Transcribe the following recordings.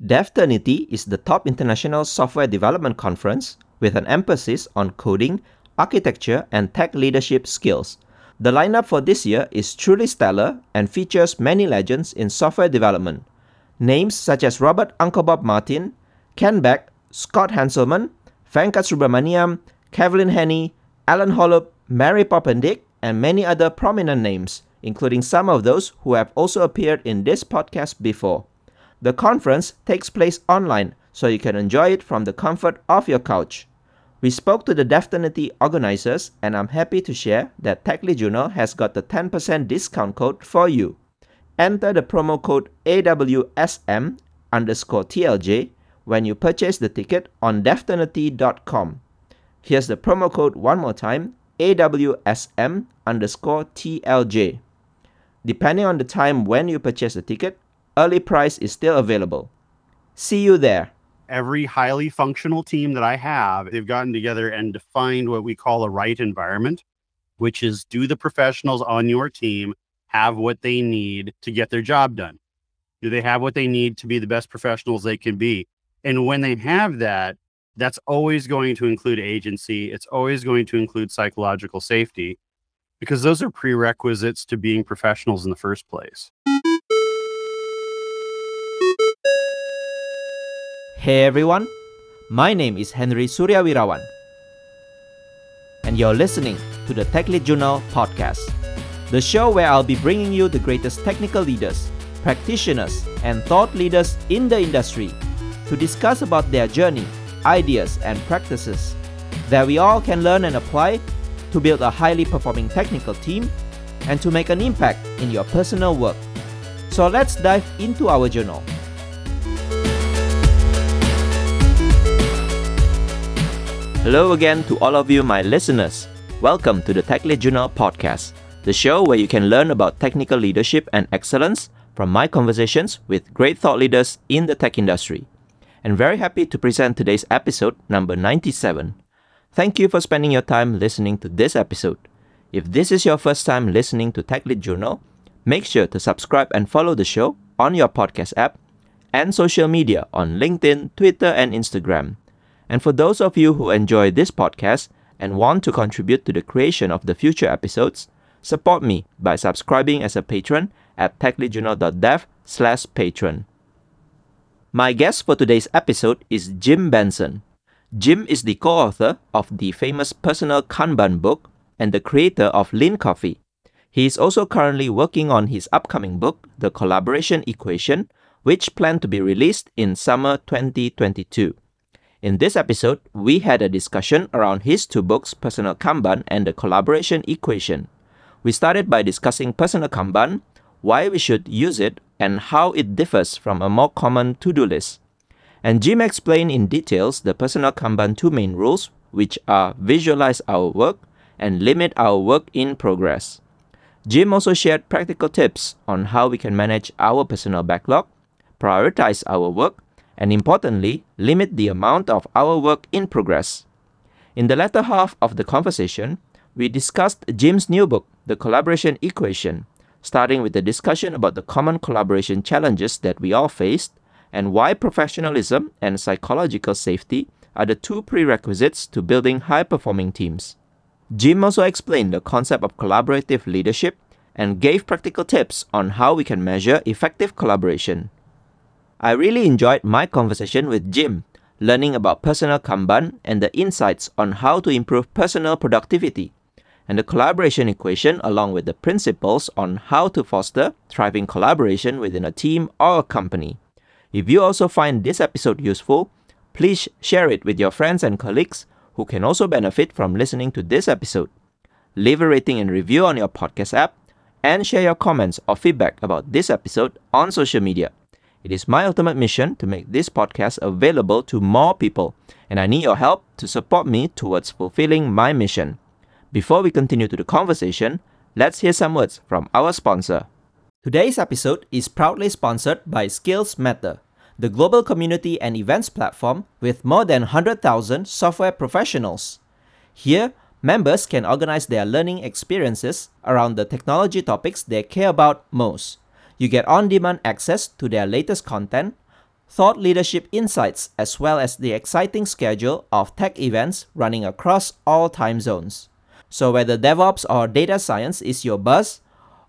DevTernity is the top international software development conference with an emphasis on coding, architecture, and tech leadership skills. The lineup for this year is truly stellar and features many legends in software development. Names such as Robert Uncle Bob Martin, Ken Beck, Scott Hanselman, Venkat Subramaniam, Kevlin Henney, Alan Holub, Mary Poppendick, and many other prominent names, including some of those who have also appeared in this podcast before. The conference takes place online, so you can enjoy it from the comfort of your couch. We spoke to the DevTernity organizers, and I'm happy to share that Techly Journal has got the 10% discount code for you. Enter the promo code AWSM_TLJ when you purchase the ticket on devternity.com. Here's the promo code one more time, AWSM_TLJ. Depending on the time when you purchase the ticket, early price is still available. See you there. Every highly functional team that I have, they've gotten together and defined what we call a right environment, which is do the professionals on your team have what they need to get their job done? Do they have what they need to be the best professionals they can be? And when they have that, that's always going to include agency. It's always going to include psychological safety, because those are prerequisites to being professionals in the first place. Hey everyone, my name is Henry Suryawirawan, and you're listening to the Tech Lead Journal podcast, the show where I'll be bringing you the greatest technical leaders, practitioners, and thought leaders in the industry to discuss about their journey, ideas, and practices that we all can learn and apply to build a highly performing technical team and to make an impact in your personal work. So let's dive into our journal. Hello again to all of you, my listeners. Welcome to the Tech Lead Journal podcast, the show where you can learn about technical leadership and excellence from my conversations with great thought leaders in the tech industry. And very happy to present today's episode number 97. Thank you for spending your time listening to this episode. If this is your first time listening to Tech Lead Journal, make sure to subscribe and follow the show on your podcast app and social media on LinkedIn, Twitter, and Instagram. And for those of you who enjoy this podcast and want to contribute to the creation of the future episodes, support me by subscribing as a patron at techleadjournal.dev/patron. My guest for today's episode is Jim Benson. Jim is the co-author of the famous Personal Kanban book and the creator of Lean Coffee. He is also currently working on his upcoming book, The Collaboration Equation, which planned to be released in summer 2022. In this episode, we had a discussion around his two books, Personal Kanban and The Collaboration Equation. We started by discussing Personal Kanban, why we should use it, and how it differs from a more common to-do list. And Jim explained in details the Personal Kanban two main rules, which are visualize our work and limit our work in progress. Jim also shared practical tips on how we can manage our personal backlog, prioritize our work, and importantly, limit the amount of our work in progress. In the latter half of the conversation, we discussed Jim's new book, The Collaboration Equation, starting with a discussion about the common collaboration challenges that we all faced and why professionalism and psychological safety are the two prerequisites to building high-performing teams. Jim also explained the concept of collaborative leadership and gave practical tips on how we can measure effective collaboration. I really enjoyed my conversation with Jim, learning about Personal Kanban and the insights on how to improve personal productivity, and the collaboration equation along with the principles on how to foster thriving collaboration within a team or a company. If you also find this episode useful, please share it with your friends and colleagues who can also benefit from listening to this episode. Leave a rating and review on your podcast app, and share your comments or feedback about this episode on social media. It is my ultimate mission to make this podcast available to more people, and I need your help to support me towards fulfilling my mission. Before we continue to the conversation, let's hear some words from our sponsor. Today's episode is proudly sponsored by Skills Matter, the global community and events platform with more than 100,000 software professionals. Here, members can organize their learning experiences around the technology topics they care about most. You get on-demand access to their latest content, thought leadership insights, as well as the exciting schedule of tech events running across all time zones. So whether DevOps or data science is your buzz,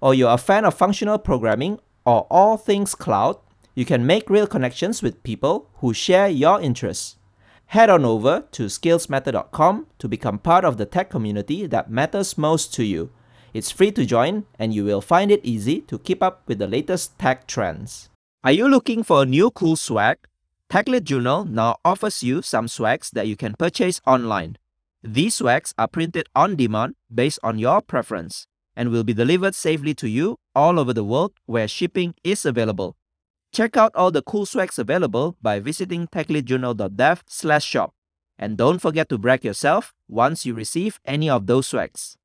or you're a fan of functional programming or all things cloud, you can make real connections with people who share your interests. Head on over to skillsmatter.com to become part of the tech community that matters most to you. It's free to join, and you will find it easy to keep up with the latest tech trends. Are you looking for a new cool swag? Tech Lead Journal now offers you some swags that you can purchase online. These swags are printed on demand based on your preference and will be delivered safely to you all over the world where shipping is available. Check out all the cool swags available by visiting techleadjournal.dev/shop. And don't forget to brag yourself once you receive any of those swags.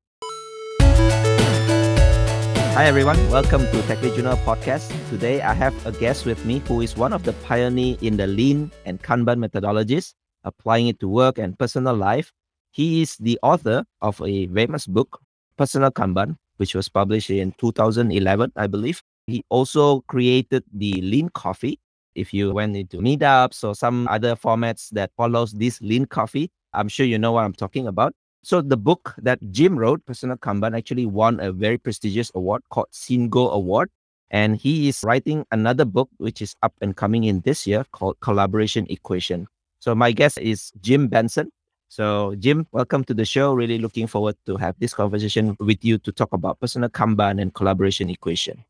Hi everyone, welcome to Techly Journal Podcast. Today I have a guest with me who is one of the pioneers in the Lean and Kanban methodologies, applying it to work and personal life. He is the author of a famous book, Personal Kanban, which was published in 2011, I believe. He also created the Lean Coffee. If you went into meetups or some other formats that follows this Lean Coffee, I'm sure you know what I'm talking about. So the book that Jim wrote, Personal Kanban, actually won a very prestigious award called Shingo Award. And he is writing another book, which is up and coming in this year, called Collaboration Equation. So my guest is Jim Benson. So Jim, welcome to the show. Really looking forward to have this conversation with you to talk about Personal Kanban and Collaboration Equation.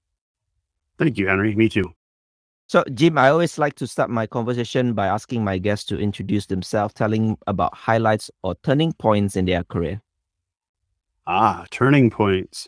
Thank you, Henry. Me too. So, Jim, I always like to start my conversation by asking my guests to introduce themselves, telling about highlights or turning points in their career. Turning points.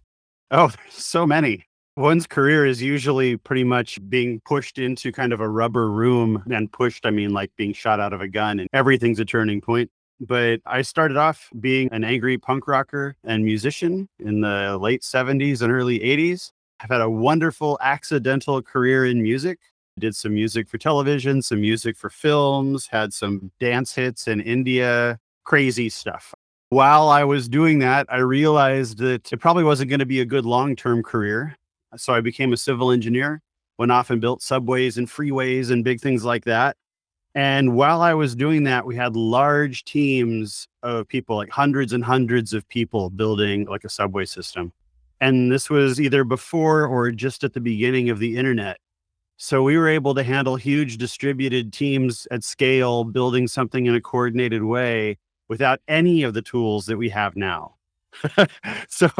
Oh, there's so many. One's career is usually pretty much being pushed into kind of a rubber room, and pushed, I mean, like being shot out of a gun, and everything's a turning point. But I started off being an angry punk rocker and musician in the late 70s and early 80s. I've had a wonderful accidental career in music. Did some music for television, some music for films, had some dance hits in India, crazy stuff. While I was doing that, I realized that it probably wasn't going to be a good long-term career. So I became a civil engineer, went off and built subways and freeways and big things like that. And while I was doing that, we had large teams of people, like hundreds and hundreds of people building like a subway system. And this was either before or just at the beginning of the internet. So we were able to handle huge distributed teams at scale, building something in a coordinated way without any of the tools that we have now. So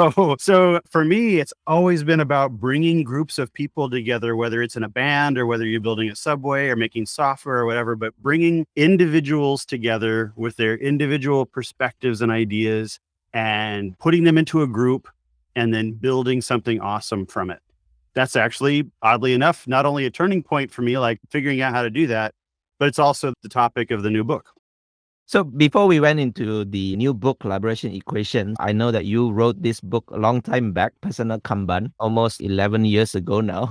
for me, it's always been about bringing groups of people together, whether it's in a band or whether you're building a subway or making software or whatever, but bringing individuals together with their individual perspectives and ideas and putting them into a group and then building something awesome from it. That's actually, oddly enough, not only a turning point for me, like figuring out how to do that, but it's also the topic of the new book. So before we went into the new book, Collaboration Equation, I know that you wrote this book a long time back, Personal Kanban, almost 11 years ago now.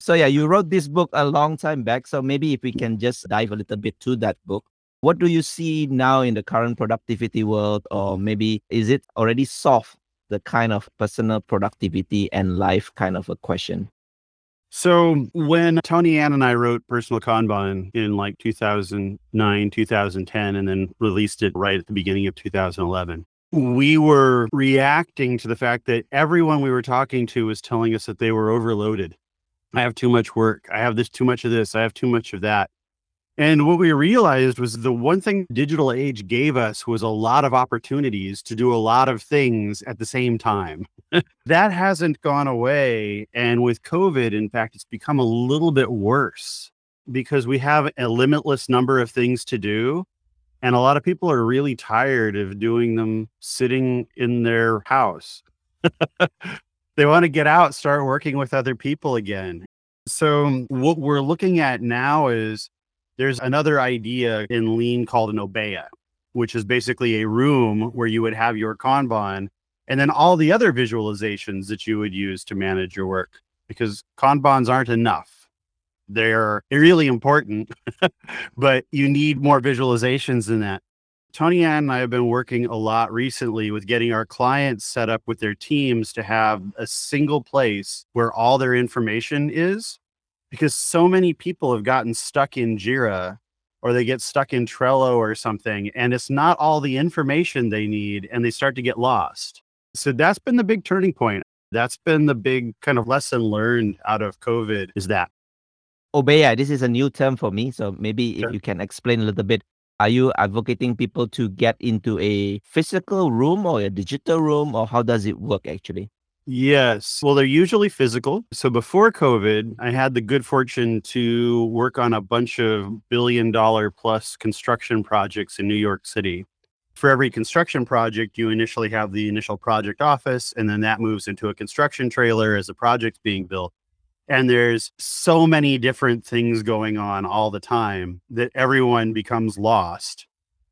So yeah, you wrote this book a long time back. So maybe if we can just dive a little bit to that book. What do you see now in the current productivity world? Or maybe is it already solved? The kind of personal productivity and life kind of a question. So when Tonianne and I wrote Personal Kanban in like 2009, 2010, and then released it right at the beginning of 2011, we were reacting to the fact that everyone we were talking to was telling us that they were overloaded. I have too much work. I have too much of this. I have too much of that. And what we realized was the one thing digital age gave us was a lot of opportunities to do a lot of things at the same time. That hasn't gone away. And with COVID, in fact, it's become a little bit worse because we have a limitless number of things to do. And a lot of people are really tired of doing them sitting in their house. They want to get out, start working with other people again. So what we're looking at now is there's another idea in Lean called an Obeya, which is basically a room where you would have your Kanban and then all the other visualizations that you would use to manage your work, because Kanbans aren't enough. They're really important, but you need more visualizations than that. Tonianne and I have been working a lot recently with getting our clients set up with their teams to have a single place where all their information is. because so many people have gotten stuck in Jira or they get stuck in Trello or something, and it's not all the information they need and they start to get lost. So that's been the big turning point. That's been the big kind of lesson learned out of COVID is that. Obeya, this is a new term for me. So maybe if you can explain a little bit, are you advocating people to get into a physical room or a digital room, or how does it work actually? Yes. Well, they're usually physical. So before COVID, I had the good fortune to work on a bunch of billion-dollar plus construction projects in New York City. For every construction project, you initially have the initial project office, and then that moves into a construction trailer as the project's being built. And there's so many different things going on all the time that everyone becomes lost.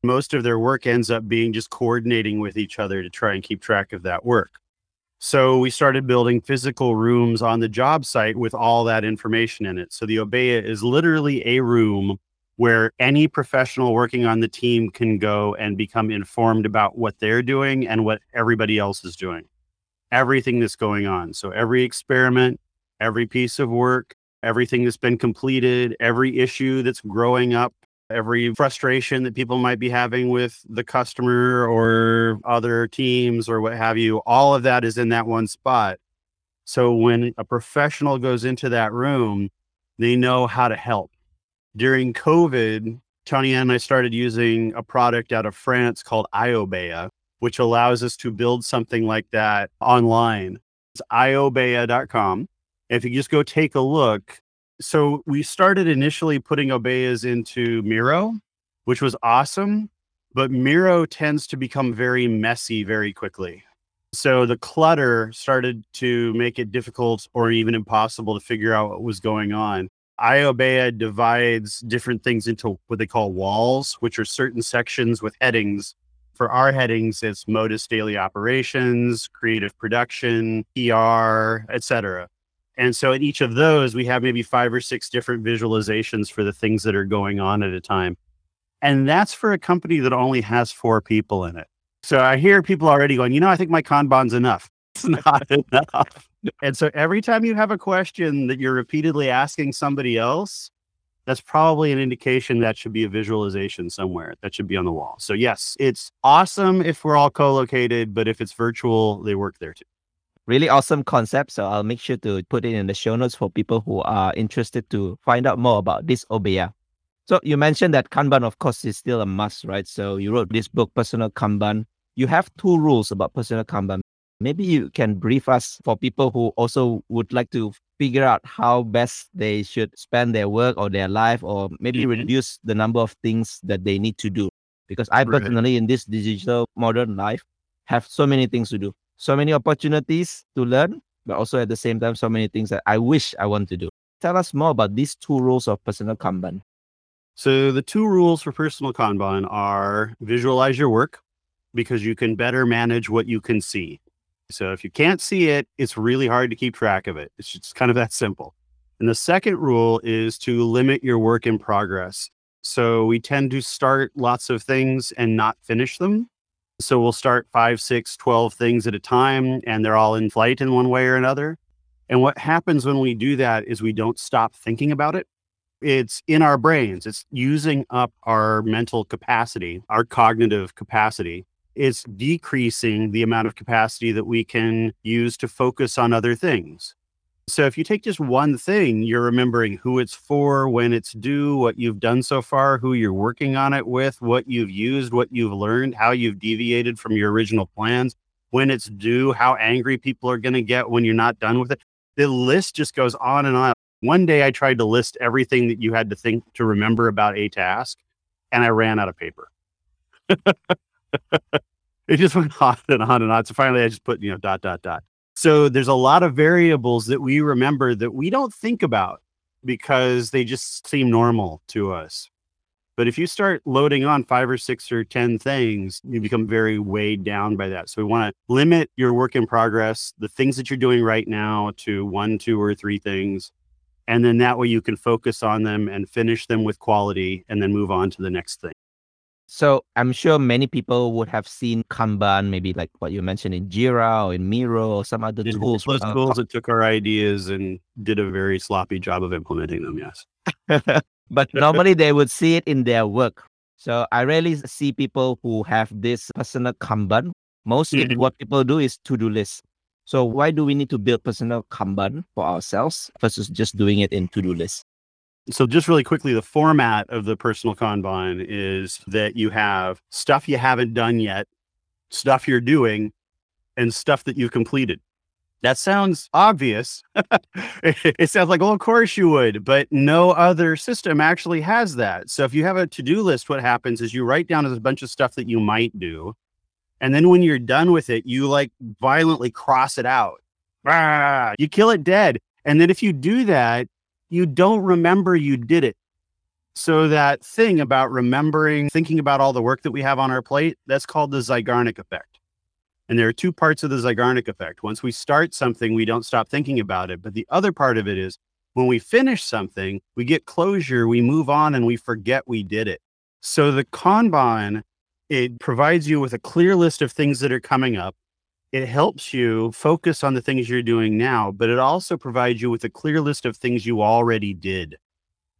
Most of their work ends up being just coordinating with each other to try and keep track of that work. So we started building physical rooms on the job site with all that information in it. So the Obeya is literally a room where any professional working on the team can go and become informed about what they're doing and what everybody else is doing, everything that's going on. So every experiment, every piece of work, everything that's been completed, every issue that's growing up, every frustration that people might be having with the customer or other teams or what have you, all of that is in that one spot. So when a professional goes into that room, they know how to help. During COVID, Tonianne and I started using a product out of France called Obeya, which allows us to build something like that online. It's iobeya.com. If you just go take a look. So we started initially putting Obeyas into Miro, which was awesome, but Miro tends to become very messy very quickly. So the clutter started to make it difficult or even impossible to figure out what was going on. Obeya divides different things into what they call walls, which are certain sections with headings. For our headings, it's modus daily operations, creative production, PR, etc. And so in each of those, we have maybe 5 or 6 different visualizations for the things that are going on at a time. And that's for a company that only has 4 people in it. So I hear people already going, I think my Kanban's enough. It's not enough. And so every time you have a question that you're repeatedly asking somebody else, that's probably an indication that should be a visualization somewhere. That should be on the wall. So yes, it's awesome if we're all co-located, but if it's virtual, they work there too. Really awesome concept. So I'll make sure to put it in the show notes for people who are interested to find out more about this Obeya. So you mentioned that Kanban, of course, is still a must, right? So you wrote this book, Personal Kanban. You have 2 rules about Personal Kanban. Maybe you can brief us for people who also would like to figure out how best they should spend their work or their life, or maybe reduce the number of things that they need to do. Because I personally, in this digital modern life, have so many things to do. So many opportunities to learn, but also at the same time, so many things that I wish I want to do. Tell us more about these 2 rules of Personal Kanban. So the 2 rules for Personal Kanban are visualize your work, because you can better manage what you can see. So if you can't see it, it's really hard to keep track of it. It's just kind of that simple. And the second rule is to limit your work in progress. So we tend to start lots of things and not finish them. So we'll start 5, 6, 12 things at a time, and they're all in flight in one way or another. And what happens when we do that is we don't stop thinking about it. It's in our brains. It's using up our mental capacity, our cognitive capacity. It's decreasing the amount of capacity that we can use to focus on other things. So if you take just one thing, you're remembering who it's for, when it's due, what you've done so far, who you're working on it with, what you've used, what you've learned, how you've deviated from your original plans, when it's due, how angry people are going to get when you're not done with it. The list just goes on and on. One day I tried to list everything that you had to think to remember about a task, and I ran out of paper. It just went on and on and on. So finally I just put, .. So there's a lot of variables that we remember that we don't think about because they just seem normal to us. But if you start loading on 5 or 6 or 10 things, you become very weighed down by that. So we want to limit your work in progress, the things that you're doing right now, to 1, 2, or 3 things. And then that way you can focus on them and finish them with quality and then move on to the next thing. So I'm sure many people would have seen Kanban, maybe like what you mentioned in Jira or in Miro or some other tools. Those tools that took our ideas and did a very sloppy job of implementing them, yes. But normally they would see it in their work. So I rarely see people who have this personal Kanban. Mostly what people do is to-do lists. So why do we need to build personal Kanban for ourselves versus just doing it in to-do lists? So just really quickly, the format of the personal Kanban is that you have stuff you haven't done yet, stuff you're doing, and stuff that you've completed. That sounds obvious. It sounds like, well, of course you would, but no other system actually has that. So if you have a to-do list, what happens is you write down a bunch of stuff that you might do. And then when you're done with it, you like violently cross it out. Ah, you kill it dead. And then if you do that, you don't remember you did it. So that thing about remembering, thinking about all the work that we have on our plate, that's called the Zeigarnik effect. And there are two parts of the Zeigarnik effect. Once we start something, we don't stop thinking about it. But the other part of it is when we finish something, we get closure, we move on, and we forget we did it. So the Kanban, it provides you with a clear list of things that are coming up. It helps you focus on the things you're doing now, but it also provides you with a clear list of things you already did.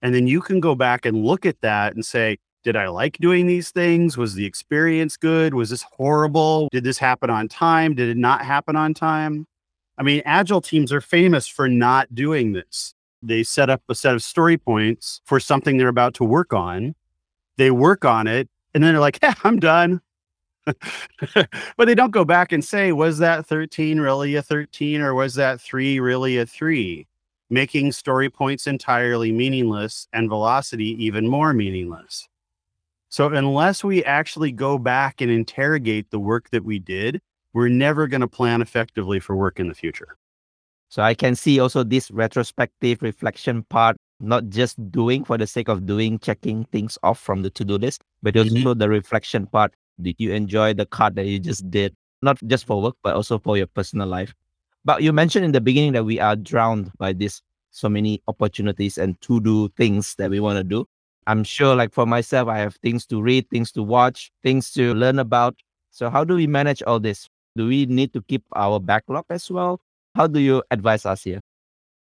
And then you can go back and look at that and say, did I like doing these things? Was the experience good? Was this horrible? Did this happen on time? Did it not happen on time? I mean, agile teams are famous for not doing this. They set up a set of story points for something they're about to work on. They work on it, and then they're like, yeah, I'm done. But they don't go back and say, was that 13 really a 13 or was that 3 really a 3? Making story points entirely meaningless and velocity even more meaningless. So unless we actually go back and interrogate the work that we did, we're never going to plan effectively for work in the future. So I can see also this retrospective reflection part, not just doing for the sake of doing, checking things off from the to-do list, but also the reflection part. Did you enjoy the card that you just did? Not just for work, but also for your personal life. But you mentioned in the beginning that we are drowned by this, so many opportunities and to-do things that we want to do. I'm sure like for myself, I have things to read, things to watch, things to learn about. So how do we manage all this? Do we need to keep our backlog as well? How do you advise us here?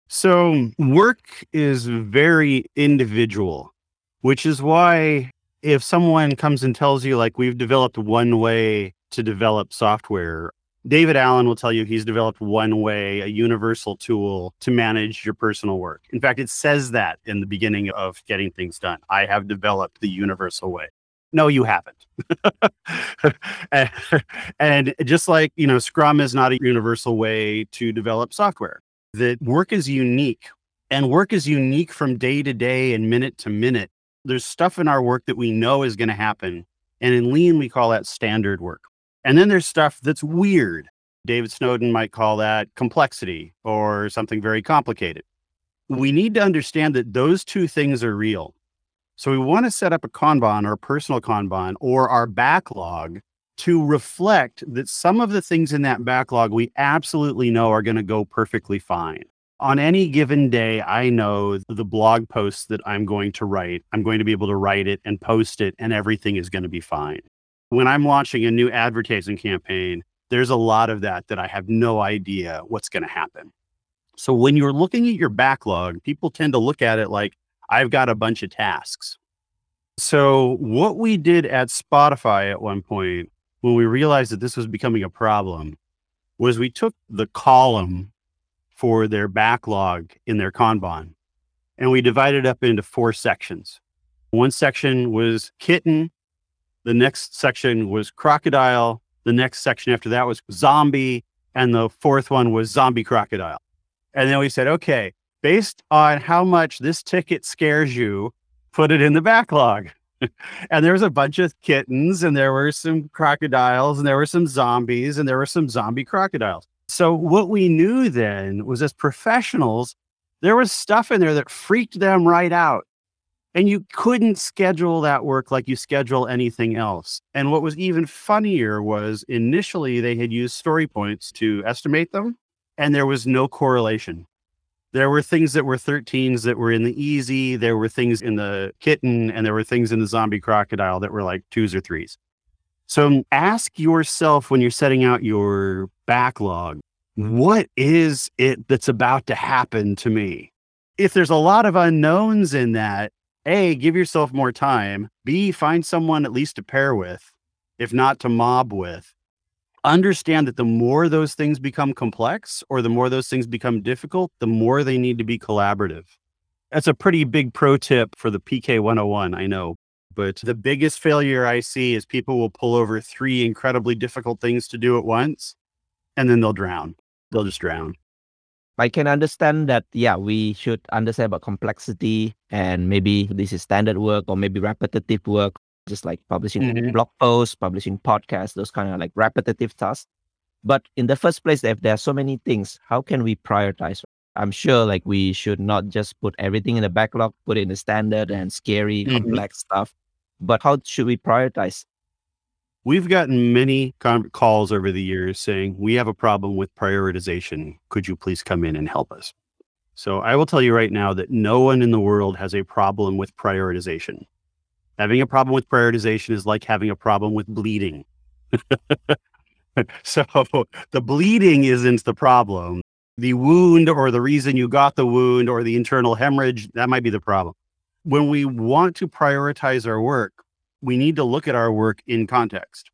So work is very individual, which is why if someone comes and tells you, like, we've developed one way to develop software, David Allen will tell you he's developed one way, a universal tool to manage your personal work. In fact, it says that in the beginning of Getting Things Done. I have developed the universal way. No, you haven't. And just like, you know, Scrum is not a universal way to develop software. That work is unique, and work is unique from day to day and minute to minute. There's stuff in our work that we know is going to happen. And in Lean, we call that standard work. And then there's stuff that's weird. David Snowden might call that complexity or something very complicated. We need to understand that those two things are real. So we want to set up a Kanban or a personal Kanban or our backlog to reflect that some of the things in that backlog we absolutely know are going to go perfectly fine. On any given day, I know the blog posts that I'm going to write, I'm going to be able to write it and post it, and everything is going to be fine. When I'm launching a new advertising campaign, there's a lot of that I have no idea what's going to happen. So when you're looking at your backlog, people tend to look at it like, I've got a bunch of tasks. So what we did at Spotify at one point, when we realized that this was becoming a problem, was we took the column for their backlog in their Kanban, and we divided up into 4 sections. One section was kitten, the next section was crocodile, the next section after that was zombie, and the 4th one was zombie crocodile. And then we said, okay, based on how much this ticket scares you, put it in the backlog. And there was a bunch of kittens, and there were some crocodiles, and there were some zombies, and there were some zombie crocodiles. So what we knew then was, as professionals, there was stuff in there that freaked them right out. And you couldn't schedule that work like you schedule anything else. And what was even funnier was initially they had used story points to estimate them, and there was no correlation. There were things that were 13s that were in the easy. There were things in the kitten, and there were things in the zombie crocodile that were like 2s or 3s. So ask yourself when you're setting out your backlog, what is it that's about to happen to me? If there's a lot of unknowns in that, A, give yourself more time. B, find someone at least to pair with, if not to mob with. Understand that the more those things become complex or the more those things become difficult, the more they need to be collaborative. That's a pretty big pro tip for the PK 101, I know. But the biggest failure I see is people will pull over 3 incredibly difficult things to do at once, and then they'll drown. They'll just drown. I can understand that, yeah, we should understand about complexity, and maybe this is standard work or maybe repetitive work, just like publishing blog posts, publishing podcasts, those kind of like repetitive tasks. But in the first place, if there are so many things, how can we prioritize? I'm sure like we should not just put everything in the backlog, put it in the standard and scary, complex stuff. But how should we prioritize? We've gotten many calls over the years saying, we have a problem with prioritization. Could you please come in and help us? So I will tell you right now that no one in the world has a problem with prioritization. Having a problem with prioritization is like having a problem with bleeding. So the bleeding isn't the problem. The wound or the reason you got the wound or the internal hemorrhage, that might be the problem. When we want to prioritize our work, we need to look at our work in context.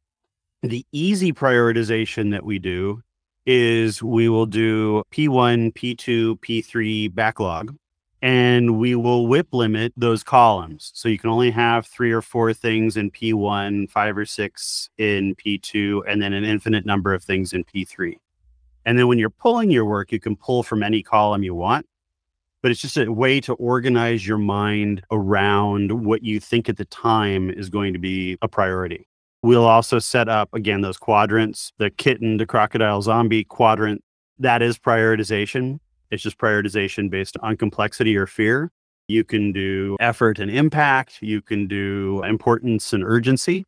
The easy prioritization that we do is we will do P1, P2, P3 backlog, and we will whip limit those columns. So you can only have 3 or 4 things in P1, 5 or 6 in P2, and then an infinite number of things in P3. And then when you're pulling your work, you can pull from any column you want, but it's just a way to organize your mind around what you think at the time is going to be a priority. We'll also set up, again, those quadrants, the kitten, the crocodile, zombie quadrant. That is prioritization. It's just prioritization based on complexity or fear. You can do effort and impact. You can do importance and urgency.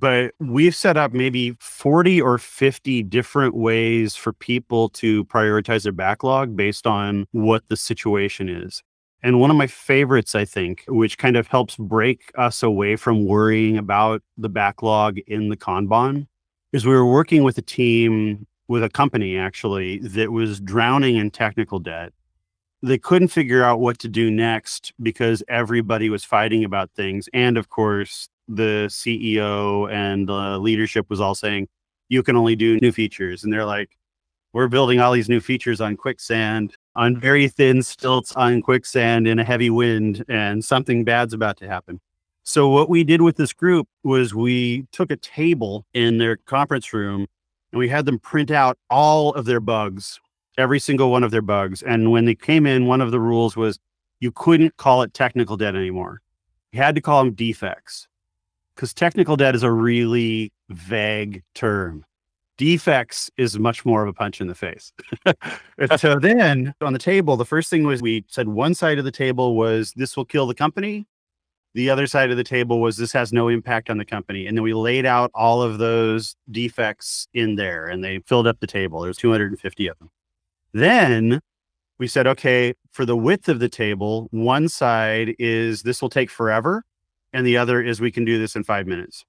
But we've set up maybe 40 or 50 different ways for people to prioritize their backlog based on what the situation is. And one of my favorites, I think, which kind of helps break us away from worrying about the backlog in the Kanban, is we were working with a team, with a company actually, that was drowning in technical debt. They couldn't figure out what to do next because everybody was fighting about things. And of course, the CEO and the leadership was all saying, you can only do new features. And they're like, we're building all these new features on quicksand, on very thin stilts, on quicksand in a heavy wind, and something bad's about to happen. So what we did with this group was we took a table in their conference room and we had them print out all of their bugs, every single one of their bugs. And when they came in, one of the rules was you couldn't call it technical debt anymore. You had to call them defects. Because technical debt is a really vague term. Defects is much more of a punch in the face. So then on the table, the first thing was we said one side of the table was this will kill the company. The other side of the table was this has no impact on the company. And then we laid out all of those defects in there and they filled up the table. There's 250 of them. Then we said, okay, for the width of the table, one side is this will take forever. And the other is we can do this in 5 minutes.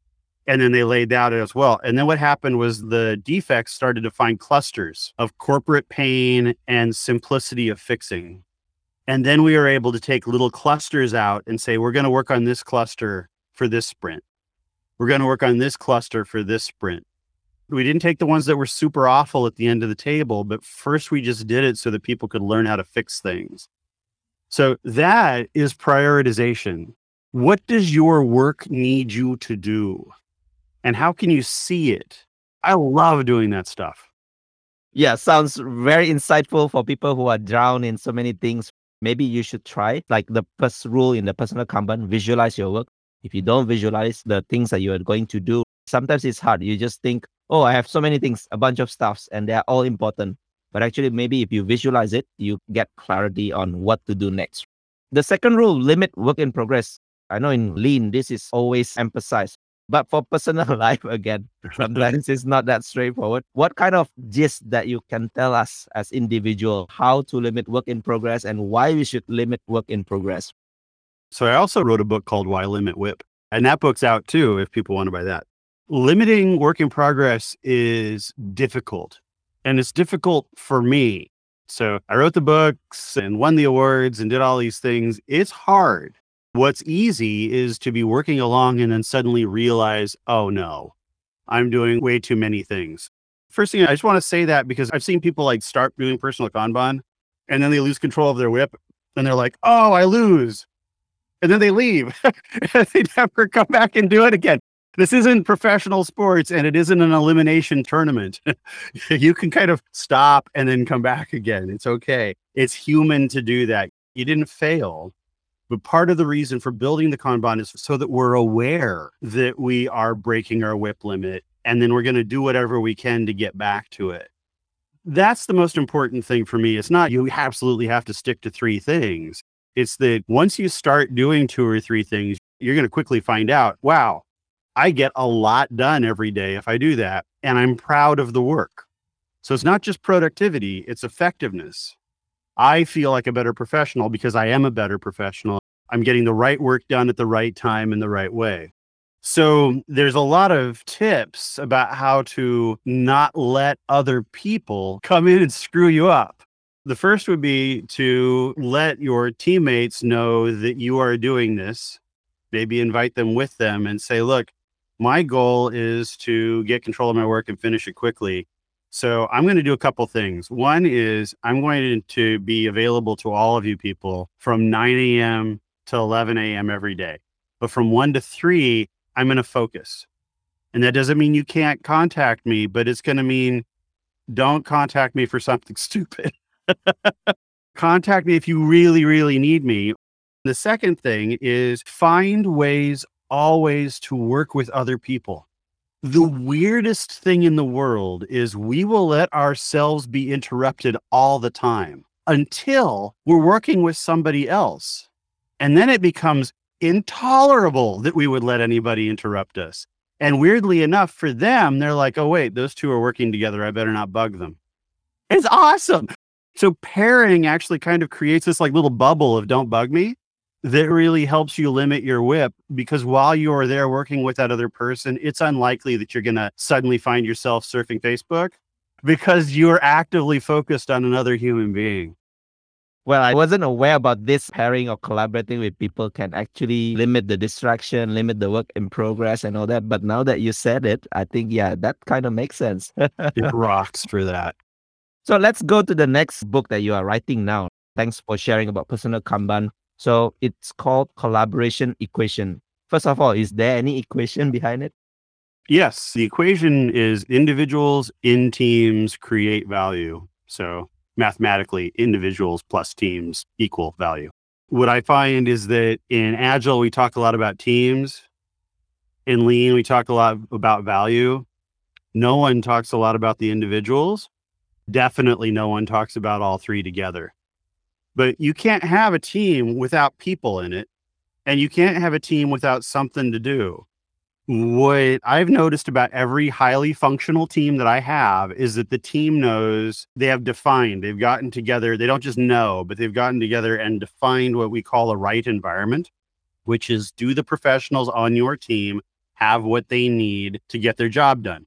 And then they laid that out as well. And then what happened was the defects started to find clusters of corporate pain and simplicity of fixing. And then we were able to take little clusters out and say, we're going to work on this cluster for this sprint. We're going to work on this cluster for this sprint. We didn't take the ones that were super awful at the end of the table, but first we just did it so that people could learn how to fix things. So that is prioritization. What does your work need you to do? And how can you see it? I love doing that stuff. Yeah, sounds very insightful for people who are drowned in so many things. Maybe you should try, like the first rule in the personal Kanban, visualize your work. If you don't visualize the things that you are going to do, sometimes it's hard. You just think, oh, I have so many things, a bunch of stuffs, and they're all important. But actually, maybe if you visualize it, you get clarity on what to do next. The second rule, limit work in progress. I know in Lean, this is always emphasized. But for personal life, again, sometimes it's not that straightforward. What kind of gist that you can tell us as individual how to limit work in progress and why we should limit work in progress? So I also wrote a book called Why Limit WIP, and that book's out too if people want to buy that. Limiting work in progress is difficult, and it's difficult for me. So I wrote the books and won the awards and did all these things. It's hard. What's easy is to be working along and then suddenly realize, oh no, I'm doing way too many things. First thing, I just want to say that because I've seen people like start doing personal Kanban and then they lose control of their WIP and they're like, oh, I lose. And then they leave. They never come back and do it again. This isn't professional sports and it isn't an elimination tournament. You can kind of stop and then come back again. It's okay. It's human to do that. You didn't fail. But part of the reason for building the Kanban is so that we're aware that we are breaking our WIP limit, and then we're going to do whatever we can to get back to it. That's the most important thing for me. It's not you absolutely have to stick to three things. It's that once you start doing two or three things, you're going to quickly find out, wow, I get a lot done every day if I do that, and I'm proud of the work. So it's not just productivity, it's effectiveness. I feel like a better professional because I am a better professional. I'm getting the right work done at the right time in the right way. So there's a lot of tips about how to not let other people come in and screw you up. The first would be to let your teammates know that you are doing this. Maybe invite them with them and say, look, my goal is to get control of my work and finish it quickly. So I'm going to do a couple things. One is I'm going to be available to all of you people from 9 a.m. to 11 a.m. every day. But from 1 to 3, I'm going to focus. And that doesn't mean you can't contact me, but it's going to mean don't contact me for something stupid. Contact me if you really, really need me. The second thing is find ways always to work with other people. The weirdest thing in the world is we will let ourselves be interrupted all the time until we're working with somebody else. And then it becomes intolerable that we would let anybody interrupt us. And weirdly enough for them, they're like, oh, wait, those two are working together. I better not bug them. It's awesome. So pairing actually kind of creates this like little bubble of don't bug me. That really helps you limit your WIP, because while you're there working with that other person, it's unlikely that you're going to suddenly find yourself surfing Facebook because you're actively focused on another human being. Well, I wasn't aware about this. Pairing or collaborating with people can actually limit the distraction, limit the work in progress and all that. But now that you said it, I think, yeah, that kind of makes sense. It rocks for that. So let's go to the next book that you are writing now. Thanks for sharing about personal Kanban. So it's called Collaboration Equation. First of all, is there any equation behind it? Yes. The equation is individuals in teams create value. So mathematically, individuals plus teams equal value. What I find is that in Agile, we talk a lot about teams. In Lean, we talk a lot about value. No one talks a lot about the individuals. Definitely no one talks about all three together. But you can't have a team without people in it, and you can't have a team without something to do. What I've noticed about every highly functional team that I have is that the team knows they have defined, they've gotten together. They don't just know, but they've gotten together and defined what we call a right environment, which is do the professionals on your team have what they need to get their job done?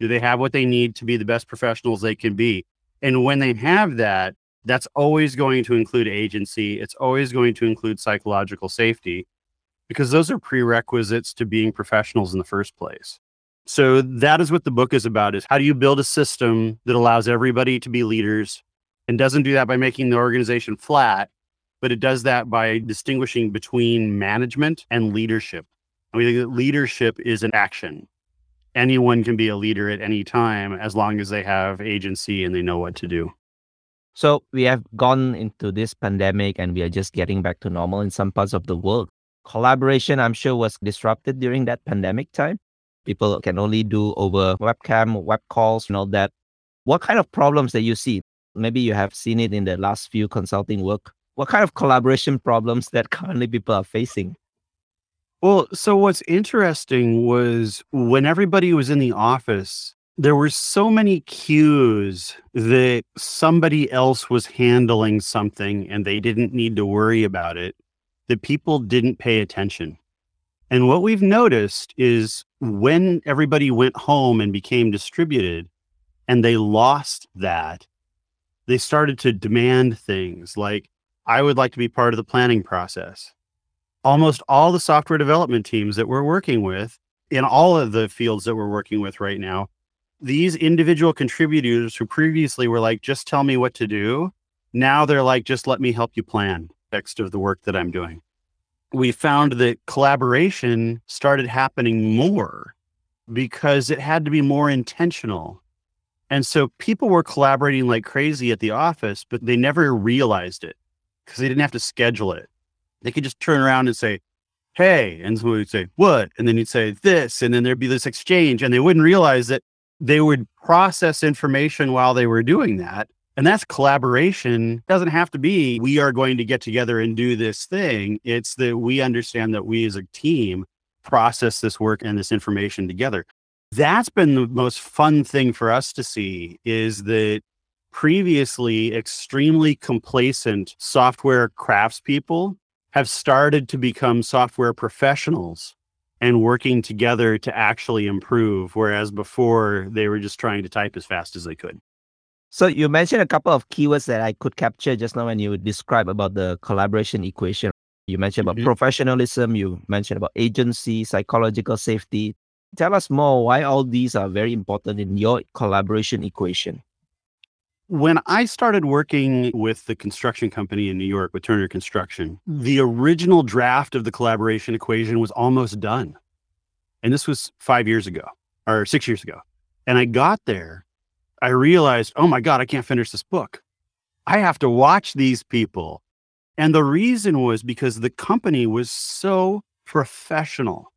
Do they have what they need to be the best professionals they can be? And when they have that, that's always going to include agency. It's always going to include psychological safety, because those are prerequisites to being professionals in the first place. So that is what the book is about, is how do you build a system that allows everybody to be leaders and doesn't do that by making the organization flat, but it does that by distinguishing between management and leadership. And we think that leadership is an action. Anyone can be a leader at any time as long as they have agency and they know what to do. So we have gone into this pandemic and we are just getting back to normal in some parts of the world. Collaboration, I'm sure, was disrupted during that pandemic time. People can only do over webcam, web calls and all that. What kind of problems that you see? Maybe you have seen it in the last few consulting work. What kind of collaboration problems that currently people are facing? Well, so what's interesting was when everybody was in the office, there were so many cues that somebody else was handling something and they didn't need to worry about it, that people didn't pay attention. And what we've noticed is when everybody went home and became distributed and they lost that, they started to demand things like, I would like to be part of the planning process. Almost all the software development teams that we're working with in all of the fields that we're working with right now, these individual contributors who previously were like, just tell me what to do. Now they're like, just let me help you plan next of the work that I'm doing. We found that collaboration started happening more because it had to be more intentional. And so people were collaborating like crazy at the office, but they never realized it because they didn't have to schedule it. They could just turn around and say, hey, and somebody would say, what? And then you'd say this, and then there'd be this exchange, and they wouldn't realize that they would process information while they were doing that. And that's collaboration. It doesn't have to be, we are going to get together and do this thing. It's that we understand that we as a team process this work and this information together. That's been the most fun thing for us to see, is that previously extremely complacent software craftspeople have started to become software professionals and working together to actually improve, whereas before they were just trying to type as fast as they could. So you mentioned a couple of keywords that I could capture just now when you describe about the collaboration equation. You mentioned about professionalism, you mentioned about agency, psychological safety. Tell us more why all these are very important in your collaboration equation. When I started working with the construction company in New York, with Turner Construction, the original draft of the collaboration equation was almost done. And this was 5 years ago or 6 years ago. And I got there, I realized, oh my God, I can't finish this book. I have to watch these people. And the reason was because the company was so professional.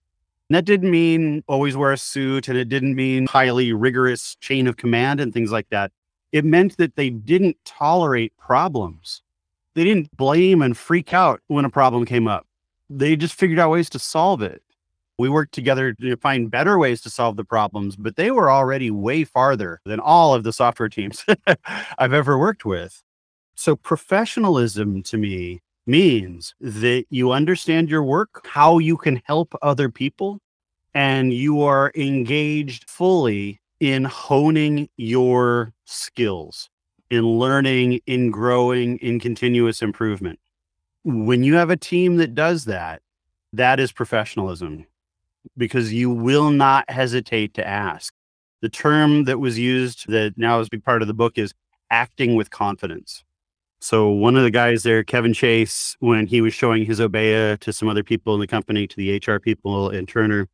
And that didn't mean always wear a suit, and it didn't mean highly rigorous chain of command and things like that. It meant that they didn't tolerate problems. They didn't blame and freak out when a problem came up. They just figured out ways to solve it. We worked together to find better ways to solve the problems, but they were already way farther than all of the software teams I've ever worked with. So professionalism to me means that you understand your work, how you can help other people, and you are engaged fully in honing your skills, in learning, in growing, in continuous improvement. When you have a team that does that, that is professionalism, because you will not hesitate to ask. The term that was used that now is a big part of the book is acting with confidence. So one of the guys there, Kevin Chase, when he was showing his Obeya to some other people in the company, to the HR people in Turner,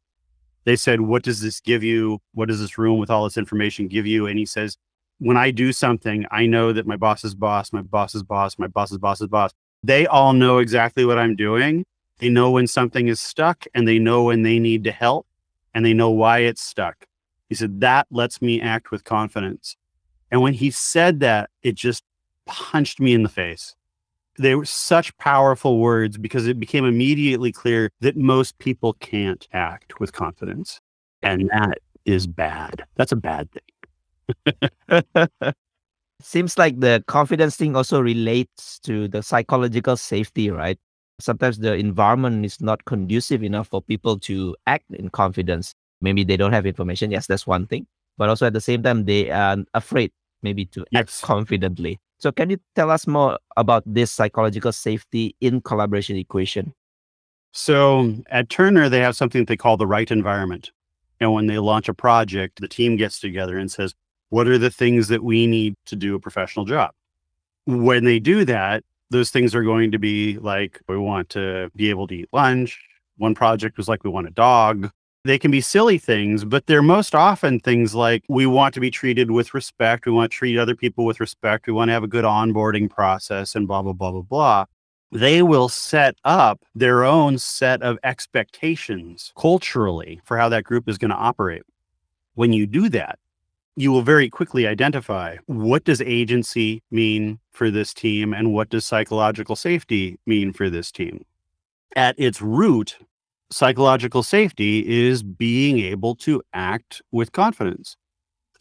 they said, what does this give you? What does this room with all this information give you? And he says, when I do something, I know that my boss's boss, my boss's boss, my boss's boss's boss, they all know exactly what I'm doing. They know when something is stuck, and they know when they need to help, and they know why it's stuck. He said, that lets me act with confidence. And when he said that, it just punched me in the face. They were such powerful words, because it became immediately clear that most people can't act with confidence. And that is bad. That's a bad thing. Seems like the confidence thing also relates to the psychological safety, right? Sometimes the environment is not conducive enough for people to act in confidence. Maybe they don't have information. Yes, that's one thing. But also at the same time, they are afraid maybe to act confidently. So can you tell us more about this psychological safety in collaboration equation? So at Turner, they have something that they call the right environment. And when they launch a project, the team gets together and says, what are the things that we need to do a professional job? When they do that, those things are going to be like, we want to be able to eat lunch. One project was like, we want a dog. They can be silly things, but they're most often things like, we want to be treated with respect. We want to treat other people with respect. We want to have a good onboarding process and blah, blah, blah, blah, blah. They will set up their own set of expectations culturally for how that group is going to operate. When you do that, you will very quickly identify, what does agency mean for this team? And what does psychological safety mean for this team? At its root, psychological safety is being able to act with confidence.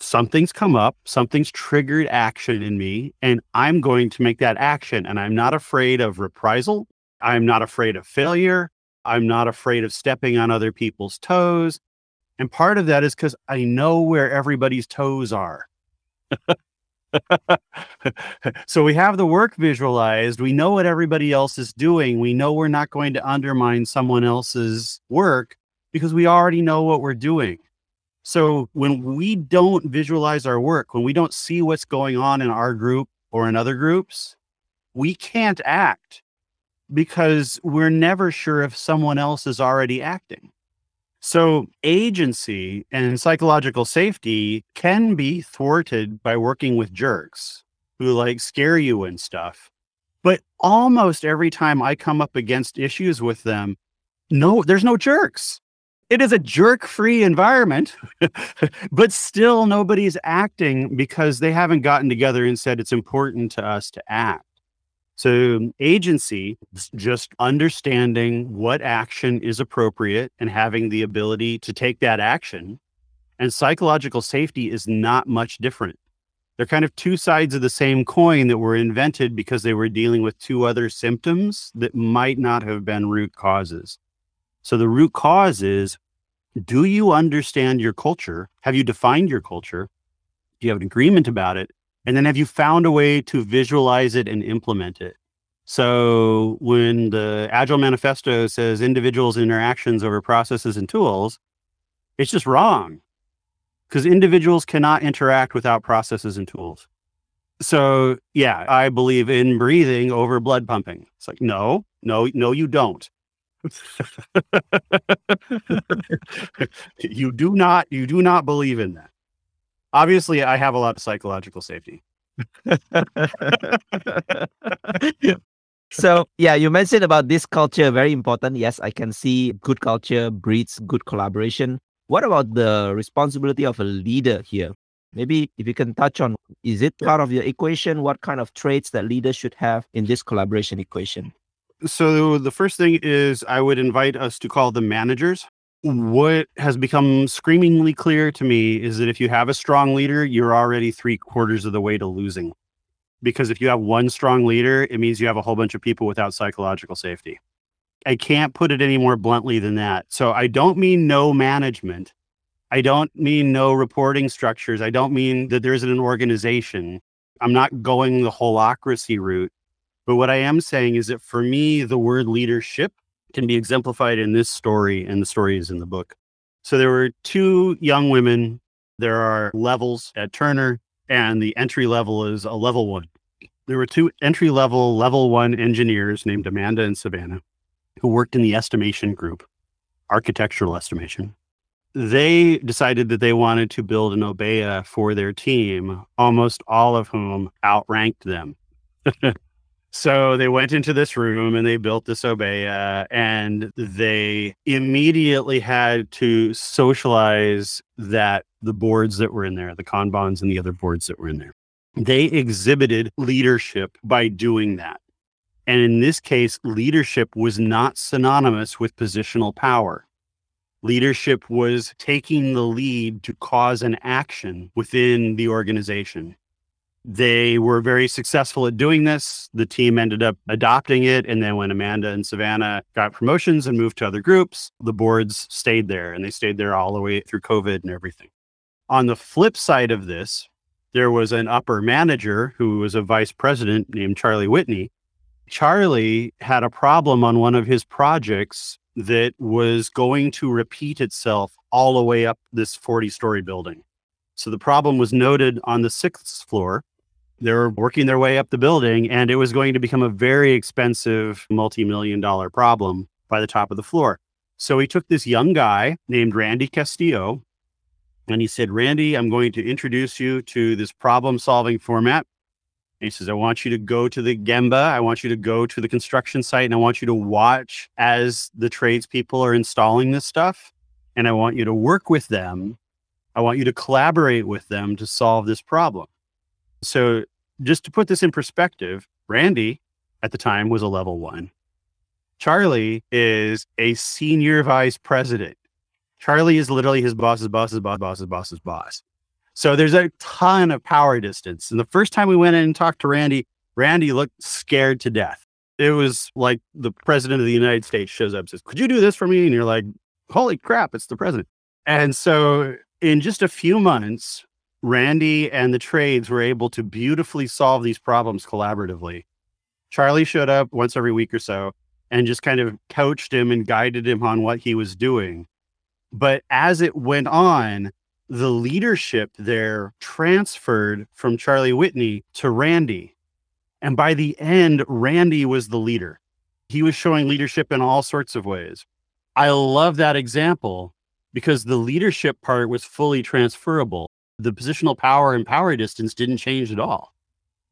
Something's come up, something's triggered action in me, and I'm going to make that action. And I'm not afraid of reprisal. I'm not afraid of failure. I'm not afraid of stepping on other people's toes. And part of that is because I know where everybody's toes are. So we have the work visualized. We know what everybody else is doing. We know we're not going to undermine someone else's work because we already know what we're doing. So when we don't visualize our work, when we don't see what's going on in our group or in other groups, we can't act because we're never sure if someone else is already acting. So agency and psychological safety can be thwarted by working with jerks who like scare you and stuff. But almost every time I come up against issues with them, there's no jerks. It is a jerk-free environment, but still nobody's acting because they haven't gotten together and said it's important to us to act. So agency, just understanding what action is appropriate and having the ability to take that action. And psychological safety is not much different. They're kind of two sides of the same coin that were invented because they were dealing with two other symptoms that might not have been root causes. So the root cause is, do you understand your culture? Have you defined your culture? Do you have an agreement about it? And then have you found a way to visualize it and implement it? So when the Agile Manifesto says individuals' interactions over processes and tools, it's just wrong because individuals cannot interact without processes and tools. So yeah, I believe in breathing over blood pumping. It's like, no, you don't. You do not believe in that. Obviously, I have a lot of psychological safety. So, yeah, you mentioned about this culture, very important. Yes, I can see good culture breeds good collaboration. What about the responsibility of a leader here? Maybe if you can touch on, is it part of your equation? What kind of traits that leaders should have in this collaboration equation? So the first thing is I would invite us to call them managers. What has become screamingly clear to me is that if you have a strong leader, you're already 3/4 of the way to losing. Because if you have one strong leader, it means you have a whole bunch of people without psychological safety. I can't put it any more bluntly than that. So I don't mean no management. I don't mean no reporting structures. I don't mean that there isn't an organization. I'm not going the holacracy route. But what I am saying is that for me, the word leadership can be exemplified in this story, and the story is in the book. So there were two young women. There are levels at Turner, and the entry level is a level one. There were two entry level one engineers named Amanda and Savannah who worked in the estimation group, architectural estimation. They decided that they wanted to build an Obeya for their team, almost all of whom outranked them. So they went into this room and they built this Obeya, and they immediately had to socialize that the boards that were in there, the Kanbans and the other boards that were in there, they exhibited leadership by doing that. And in this case, leadership was not synonymous with positional power. Leadership was taking the lead to cause an action within the organization. They were very successful at doing this. The team ended up adopting it. And then when Amanda and Savannah got promotions and moved to other groups, the boards stayed there, and they stayed there all the way through COVID and everything. On the flip side of this, there was an upper manager who was a vice president named Charlie Whitney. Charlie had a problem on one of his projects that was going to repeat itself all the way up this 40-story building. So the problem was noted on the 6th floor. They were working their way up the building, and it was going to become a very expensive multi-million-dollar problem by the top of the floor. So he took this young guy named Randy Castillo, and he said, Randy, I'm going to introduce you to this problem-solving format. And he says, I want you to go to the Gemba. I want you to go to the construction site, and I want you to watch as the tradespeople are installing this stuff, and I want you to work with them. I want you to collaborate with them to solve this problem. So just to put this in perspective, Randy at the time was a level one. Charlie is a senior vice president. Charlie is literally his boss's boss's boss, boss's boss's boss. So there's a ton of power distance. And the first time we went in and talked to Randy, Randy looked scared to death. It was like the president of the United States shows up and says, could you do this for me? And you're like, holy crap, it's the president. And so in just a few months, Randy and the trades were able to beautifully solve these problems collaboratively. Charlie showed up once every week or so and just kind of coached him and guided him on what he was doing. But as it went on, the leadership there transferred from Charlie Whitney to Randy. And by the end, Randy was the leader. He was showing leadership in all sorts of ways. I love that example because the leadership part was fully transferable. The positional power and power distance didn't change at all.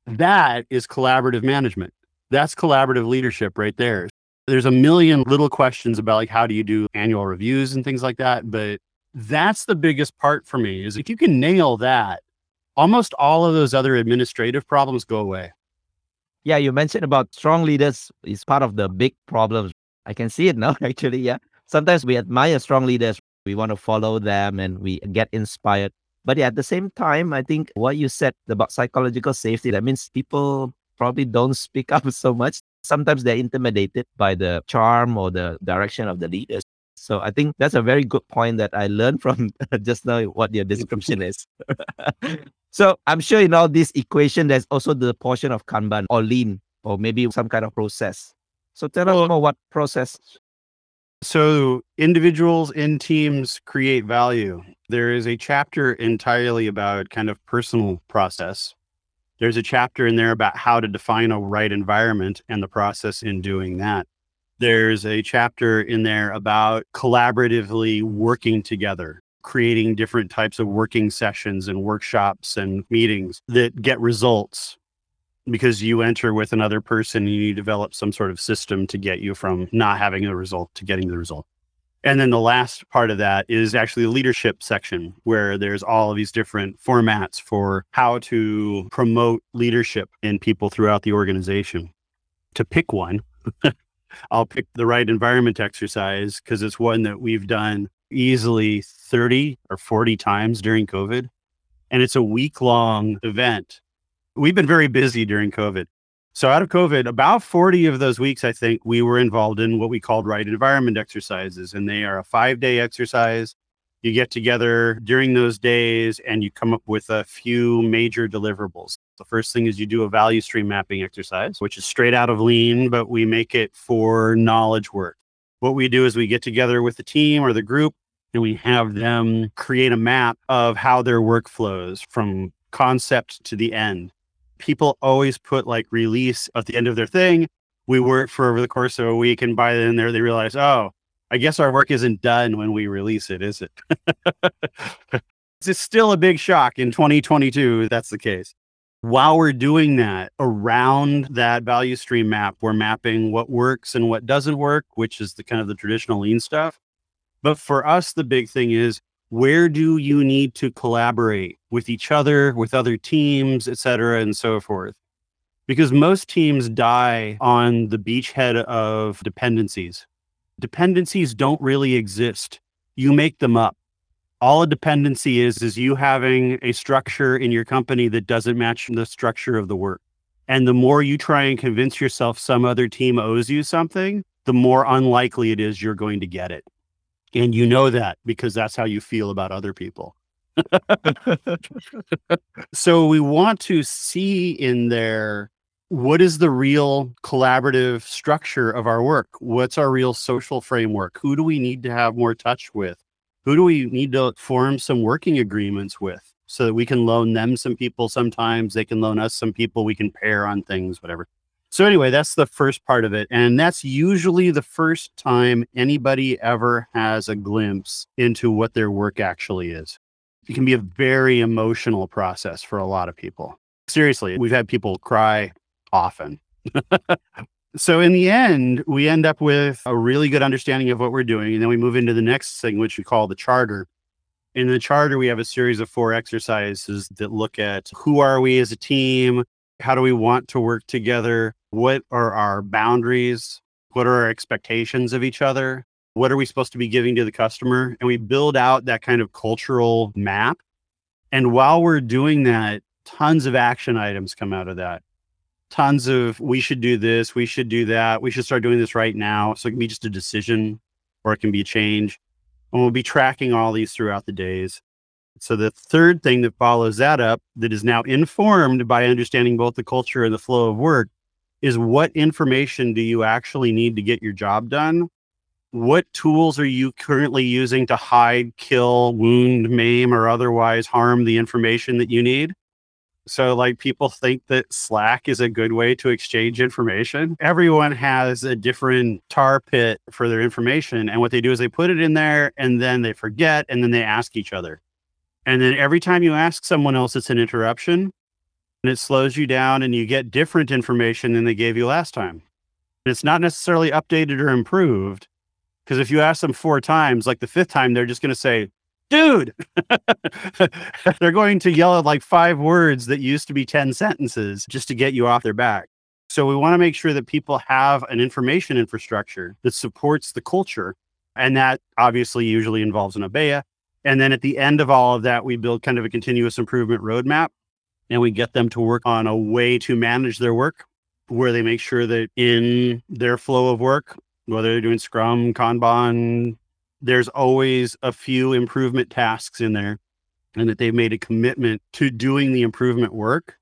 That is collaborative management. That's collaborative leadership right there. There's a million little questions about like, how do you do annual reviews and things like that? But that's the biggest part for me is if you can nail that, almost all of those other administrative problems go away. Yeah, you mentioned about strong leaders is part of the big problems. I can see it now, actually. Yeah. Sometimes we admire strong leaders. We want to follow them and we get inspired. But yeah, at the same time, I think what you said about psychological safety, that means people probably don't speak up so much. Sometimes they're intimidated by the charm or the direction of the leaders. So I think that's a very good point that I learned from just now what your description is. So I'm sure in all this equation, there's also the portion of Kanban or Lean or maybe some kind of process. So tell us more what process. So individuals in teams create value. There is a chapter entirely about kind of personal process. There's a chapter in there about how to define a right environment and the process in doing that. There's a chapter in there about collaboratively working together, creating different types of working sessions and workshops and meetings that get results because you enter with another person and you develop some sort of system to get you from not having a result to getting the result. And then the last part of that is actually the leadership section where there's all of these different formats for how to promote leadership in people throughout the organization. To pick one, I'll pick the right environment exercise because it's one that we've done easily 30 or 40 times during COVID. And it's a week-long event. We've been very busy during COVID. So out of COVID, about 40 of those weeks, I think we were involved in what we called right environment exercises. And they are a 5-day exercise. You get together during those days and you come up with a few major deliverables. The first thing is you do a value stream mapping exercise, which is straight out of Lean, but we make it for knowledge work. What we do is we get together with the team or the group and we have them create a map of how their work flows from concept to the end. People always put like release at the end of their thing. We work for over the course of a week. And by then they realize, oh, I guess our work isn't done when we release it, is it? It's still a big shock in 2022. That's the case. While we're doing that, around that value stream map, we're mapping what works and what doesn't work, which is the kind of the traditional Lean stuff. But for us, the big thing is, where do you need to collaborate with each other, with other teams, et cetera, and so forth? Because most teams die on the beachhead of dependencies. Dependencies don't really exist. You make them up. All a dependency is you having a structure in your company that doesn't match the structure of the work. And the more you try and convince yourself some other team owes you something, the more unlikely it is you're going to get it. And you know that because that's how you feel about other people. So we want to see in there, what is the real collaborative structure of our work? What's our real social framework? Who do we need to have more touch with? Who do we need to form some working agreements with so that we can loan them some people? Sometimes they can loan us some people. We can pair on things, whatever. So anyway, that's the first part of it. And that's usually the first time anybody ever has a glimpse into what their work actually is. It can be a very emotional process for a lot of people. Seriously, we've had people cry often. So in the end, we end up with a really good understanding of what we're doing. And then we move into the next thing, which we call the charter. In the charter, we have a series of 4 exercises that look at who are we as a team? How do we want to work together? What are our boundaries? What are our expectations of each other? What are we supposed to be giving to the customer? And we build out that kind of cultural map. And while we're doing that, tons of action items come out of that. Tons of, we should do this, we should do that, we should start doing this right now. So it can be just a decision or it can be a change. And we'll be tracking all these throughout the days. So the third thing that follows that up, that is now informed by understanding both the culture and the flow of work, is what information do you actually need to get your job done? What tools are you currently using to hide, kill, wound, maim, or otherwise harm the information that you need? So like people think that Slack is a good way to exchange information. Everyone has a different tar pit for their information. And what they do is they put it in there and then they forget and then they ask each other. And then every time you ask someone else, it's an interruption and it slows you down and you get different information than they gave you last time. And it's not necessarily updated or improved. Because if you ask them four times, like the fifth time, they're just going to say, dude, they're going to yell at like 5 words that used to be 10 sentences just to get you off their back. So we want to make sure that people have an information infrastructure that supports the culture. And that obviously usually involves an Obeya. And then at the end of all of that, we build kind of a continuous improvement roadmap and we get them to work on a way to manage their work where they make sure that in their flow of work, whether they're doing Scrum, Kanban, there's always a few improvement tasks in there and that they've made a commitment to doing the improvement work,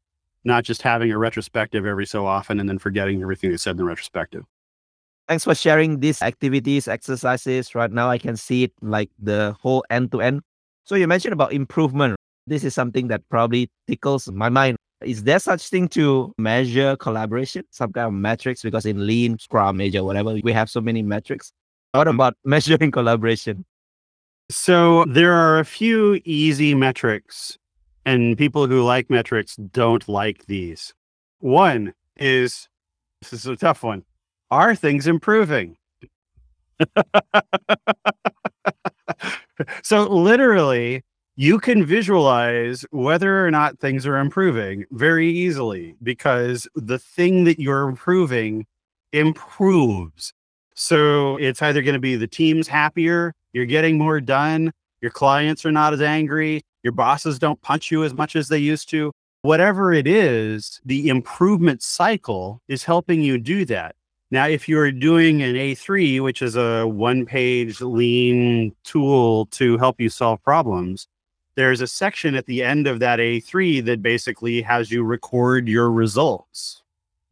not just having a retrospective every so often and then forgetting everything they said in the retrospective. Thanks for sharing these activities, exercises. Right now, I can see it like the whole end-to-end. So you mentioned about improvement. This is something that probably tickles my mind. Is there such thing to measure collaboration, some kind of metrics? Because in Lean, Scrum, Agile, whatever, we have so many metrics. What about measuring collaboration? So there are a few easy metrics, and people who like metrics don't like these. One is, this is a tough one. Are things improving? So literally, you can visualize whether or not things are improving very easily because the thing that you're improving improves. So it's either going to be the team's happier, you're getting more done, your clients are not as angry, your bosses don't punch you as much as they used to. Whatever it is, the improvement cycle is helping you do that. Now, if you're doing an A3, which is a one-page Lean tool to help you solve problems, there's a section at the end of that A3 that basically has you record your results.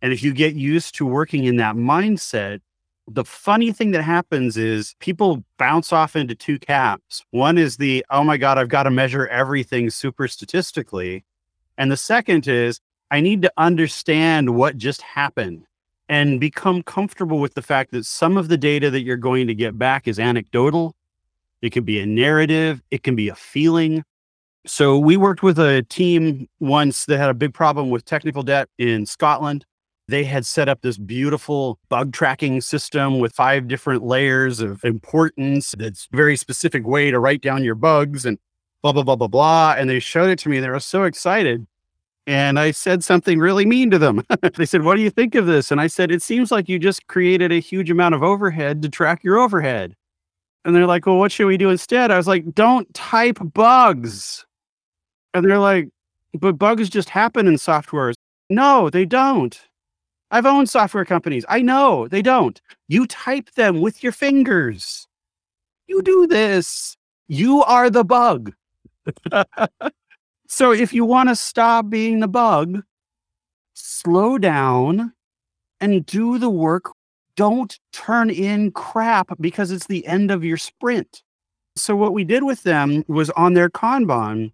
And if you get used to working in that mindset, the funny thing that happens is people bounce off into two camps. One is the, oh my God, I've got to measure everything super statistically. And the second is, I need to understand what just happened. And become comfortable with the fact that some of the data that you're going to get back is anecdotal. It could be a narrative. It can be a feeling. So we worked with a team once that had a big problem with technical debt in Scotland. They had set up this beautiful bug tracking system with 5 different layers of importance. That's a very specific way to write down your bugs and blah, blah, blah, blah, blah. And they showed it to me. And they were so excited. And I said something really mean to them. They said, what do you think of this? And I said, it seems like you just created a huge amount of overhead to track your overhead. And they're like, well, what should we do instead? I was like, don't type bugs. And they're like, but bugs just happen in software. No, they don't. I've owned software companies. I know they don't. You type them with your fingers. You do this. You are the bug. So if you want to stop being the bug, slow down and do the work. Don't turn in crap because it's the end of your sprint. So what we did with them was on their Kanban,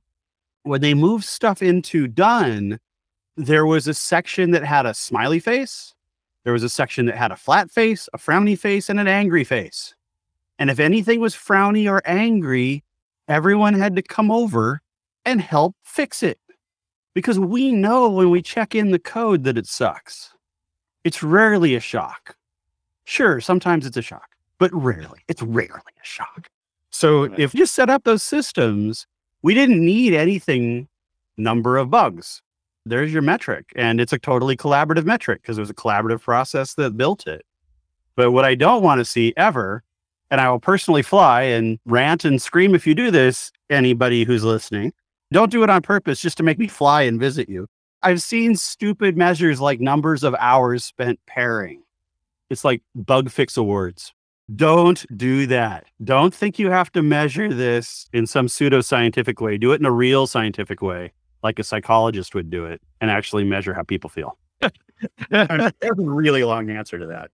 when they moved stuff into done, there was a section that had a smiley face. There was a section that had a flat face, a frowny face, and an angry face. And if anything was frowny or angry, everyone had to come over and help fix it. Because we know when we check in the code that it sucks. It's rarely a shock. Sure, sometimes it's a shock, but rarely. It's rarely a shock. So if you set up those systems, we didn't need anything, number of bugs. There's your metric. And it's a totally collaborative metric because it was a collaborative process that built it. But what I don't want to see ever, and I will personally fly and rant and scream if you do this, anybody who's listening, don't do it on purpose just to make me fly and visit you. I've seen stupid measures like numbers of hours spent pairing. It's like bug fix awards. Don't do that. Don't think you have to measure this in some pseudo-scientific way. Do it in a real scientific way, like a psychologist would do it, and actually measure how people feel. There's a really long answer to that.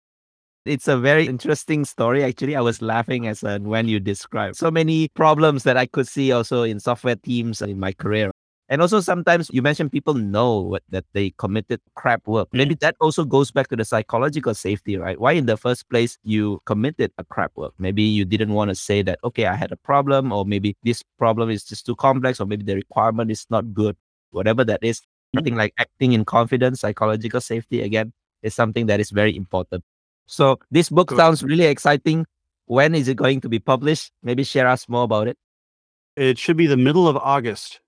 It's a very interesting story. Actually, I was laughing as when you described so many problems that I could see also in software teams in my career. And also sometimes you mentioned people know that they committed crap work. Maybe that also goes back to the psychological safety, right? Why in the first place you committed a crap work? Maybe you didn't want to say that, okay, I had a problem, or maybe this problem is just too complex, or maybe the requirement is not good, whatever that is. Something like acting in confidence, psychological safety, again, is something that is very important. So this book sounds really exciting. When is it going to be published? Maybe share us more about it. It should be the middle of August.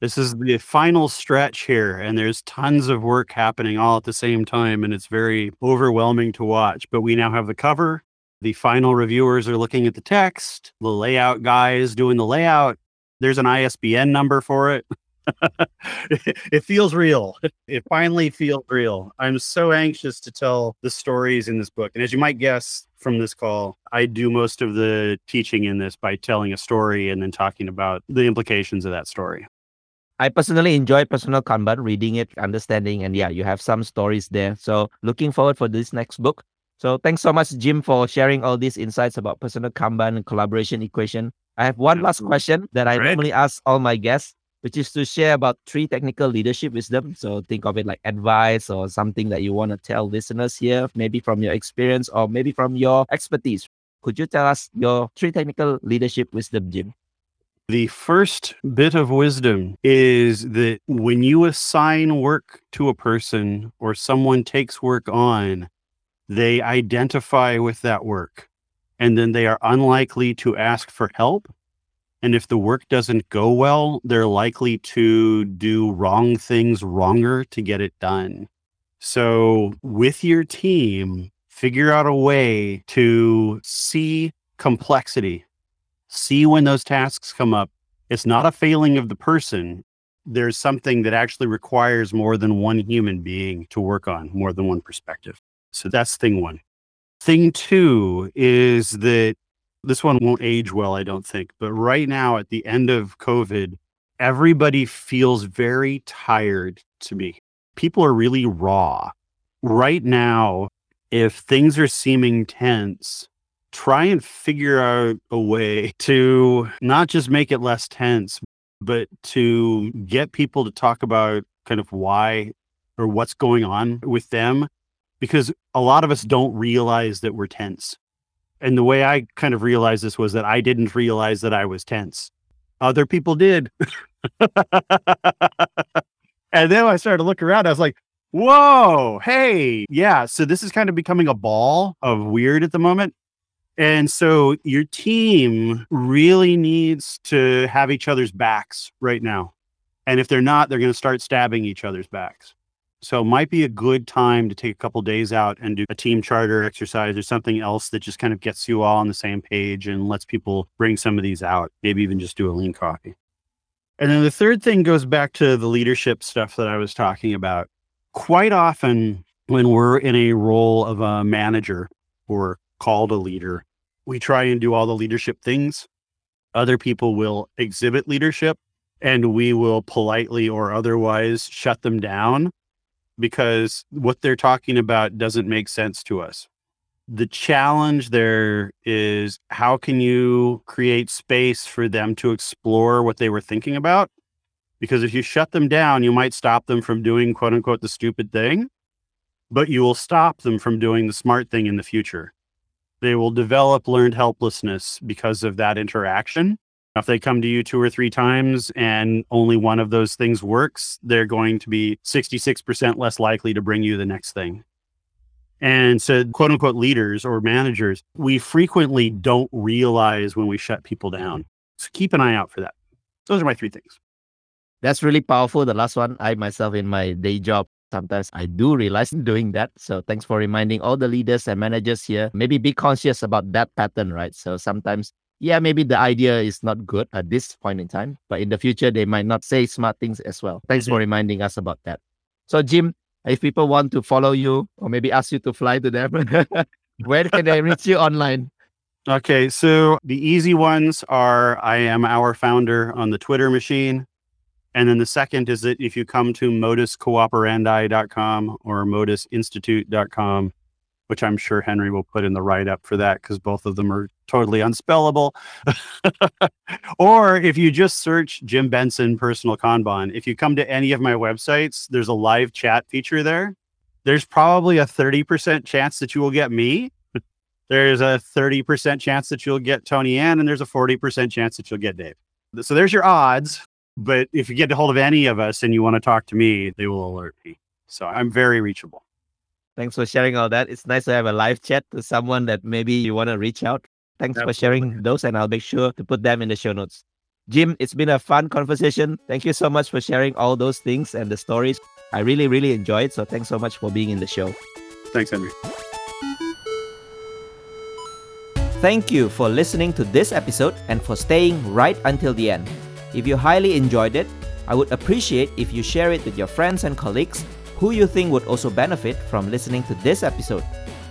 This is the final stretch here, and there's tons of work happening all at the same time, and it's very overwhelming to watch. But we now have the cover. The final reviewers are looking at the text, the layout guys doing the layout. There's an ISBN number for it. It feels real. It finally feels real. I'm so anxious to tell the stories in this book. And as you might guess from this call, I do most of the teaching in this by telling a story and then talking about the implications of that story. I personally enjoy Personal Kanban, reading it, understanding, and yeah, you have some stories there. So looking forward for this next book. So thanks so much, Jim, for sharing all these insights about Personal Kanban and Collaboration Equation. I have one last question that I normally ask all my guests, which is to share about 3 technical leadership wisdom. So think of it like advice or something that you want to tell listeners here, maybe from your experience or maybe from your expertise. Could you tell us your 3 technical leadership wisdom, Jim? The first bit of wisdom is that when you assign work to a person or someone takes work on, they identify with that work, and then they are unlikely to ask for help. And if the work doesn't go well, they're likely to do wrong things wronger to get it done. So with your team, figure out a way to see complexity. See when those tasks come up. It's not a failing of the person. There's something that actually requires more than one human being to work on, more than one perspective. So that's thing one. Thing two is that this one won't age well, I don't think. But right now at the end of COVID, everybody feels very tired to me. People are really raw. Right now, if things are seeming tense, try and figure out a way to not just make it less tense, but to get people to talk about kind of why or what's going on with them, because a lot of us don't realize that we're tense. And the way I kind of realized this was that I didn't realize that I was tense. Other people did. And then I started to look around. I was like, whoa, hey, yeah. So this is kind of becoming a ball of weird at the moment. And so your team really needs to have each other's backs right now. And if they're not, they're going to start stabbing each other's backs. So it might be a good time to take a couple days out and do a team charter exercise or something else that just kind of gets you all on the same page and lets people bring some of these out, maybe even just do a lean coffee. And then the third thing goes back to the leadership stuff that I was talking about. Quite often when we're in a role of a manager or called a leader, we try and do all the leadership things. Other people will exhibit leadership and we will politely or otherwise shut them down because what they're talking about doesn't make sense to us. The challenge there is, how can you create space for them to explore what they were thinking about? Because if you shut them down, you might stop them from doing, quote unquote, the stupid thing, but you will stop them from doing the smart thing in the future. They will develop learned helplessness because of that interaction. If they come to you 2 or 3 times and only one of those things works, they're going to be 66% less likely to bring you the next thing. And so, quote unquote, leaders or managers, we frequently don't realize when we shut people down. So keep an eye out for that. Those are my 3 things. That's really powerful. The last one, I myself in my day job, Sometimes I do realize doing that. So thanks for reminding all the leaders and managers here. Maybe be conscious about that pattern, right? So sometimes, yeah, maybe the idea is not good at this point in time, but in the future, they might not say smart things as well. Thanks for reminding us about that. So Jim, if people want to follow you or maybe ask you to fly to them, where can they reach you online? Okay, so the easy ones are I am our founder on the Twitter machine. And then the second is that if you come to moduscooperandi.com or modusinstitute.com, which I'm sure Henry will put in the write-up for that because both of them are totally unspellable. Or if you just search Jim Benson Personal Kanban, if you come to any of my websites, there's a live chat feature there. There's probably a 30% chance that you will get me. There's a 30% chance that you'll get Tonianne, and there's a 40% chance that you'll get Dave. So there's your odds. But if you get a hold of any of us and you want to talk to me, they will alert me. So I'm very reachable. Thanks for sharing all that. It's nice to have a live chat to someone that maybe you want to reach out. Thanks for sharing those, and I'll make sure to put them in the show notes. Jim, it's been a fun conversation. Thank you so much for sharing all those things and the stories. I really, really enjoyed. So thanks so much for being in the show. Thanks, Henry. Thank you for listening to this episode and for staying right until the end. If you highly enjoyed it, I would appreciate if you share it with your friends and colleagues who you think would also benefit from listening to this episode.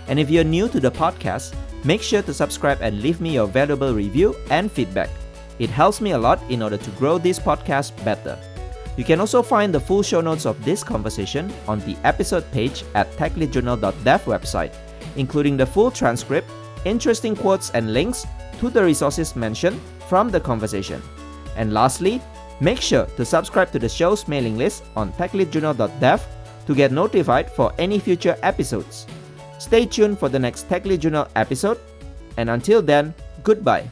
And if you're new to the podcast, make sure to subscribe and leave me your valuable review and feedback. It helps me a lot in order to grow this podcast better. You can also find the full show notes of this conversation on the episode page at techleadjournal.dev website, including the full transcript, interesting quotes and links to the resources mentioned from the conversation. And lastly, make sure to subscribe to the show's mailing list on techleadjournal.dev to get notified for any future episodes. Stay tuned for the next Techly Journal episode, and until then, goodbye.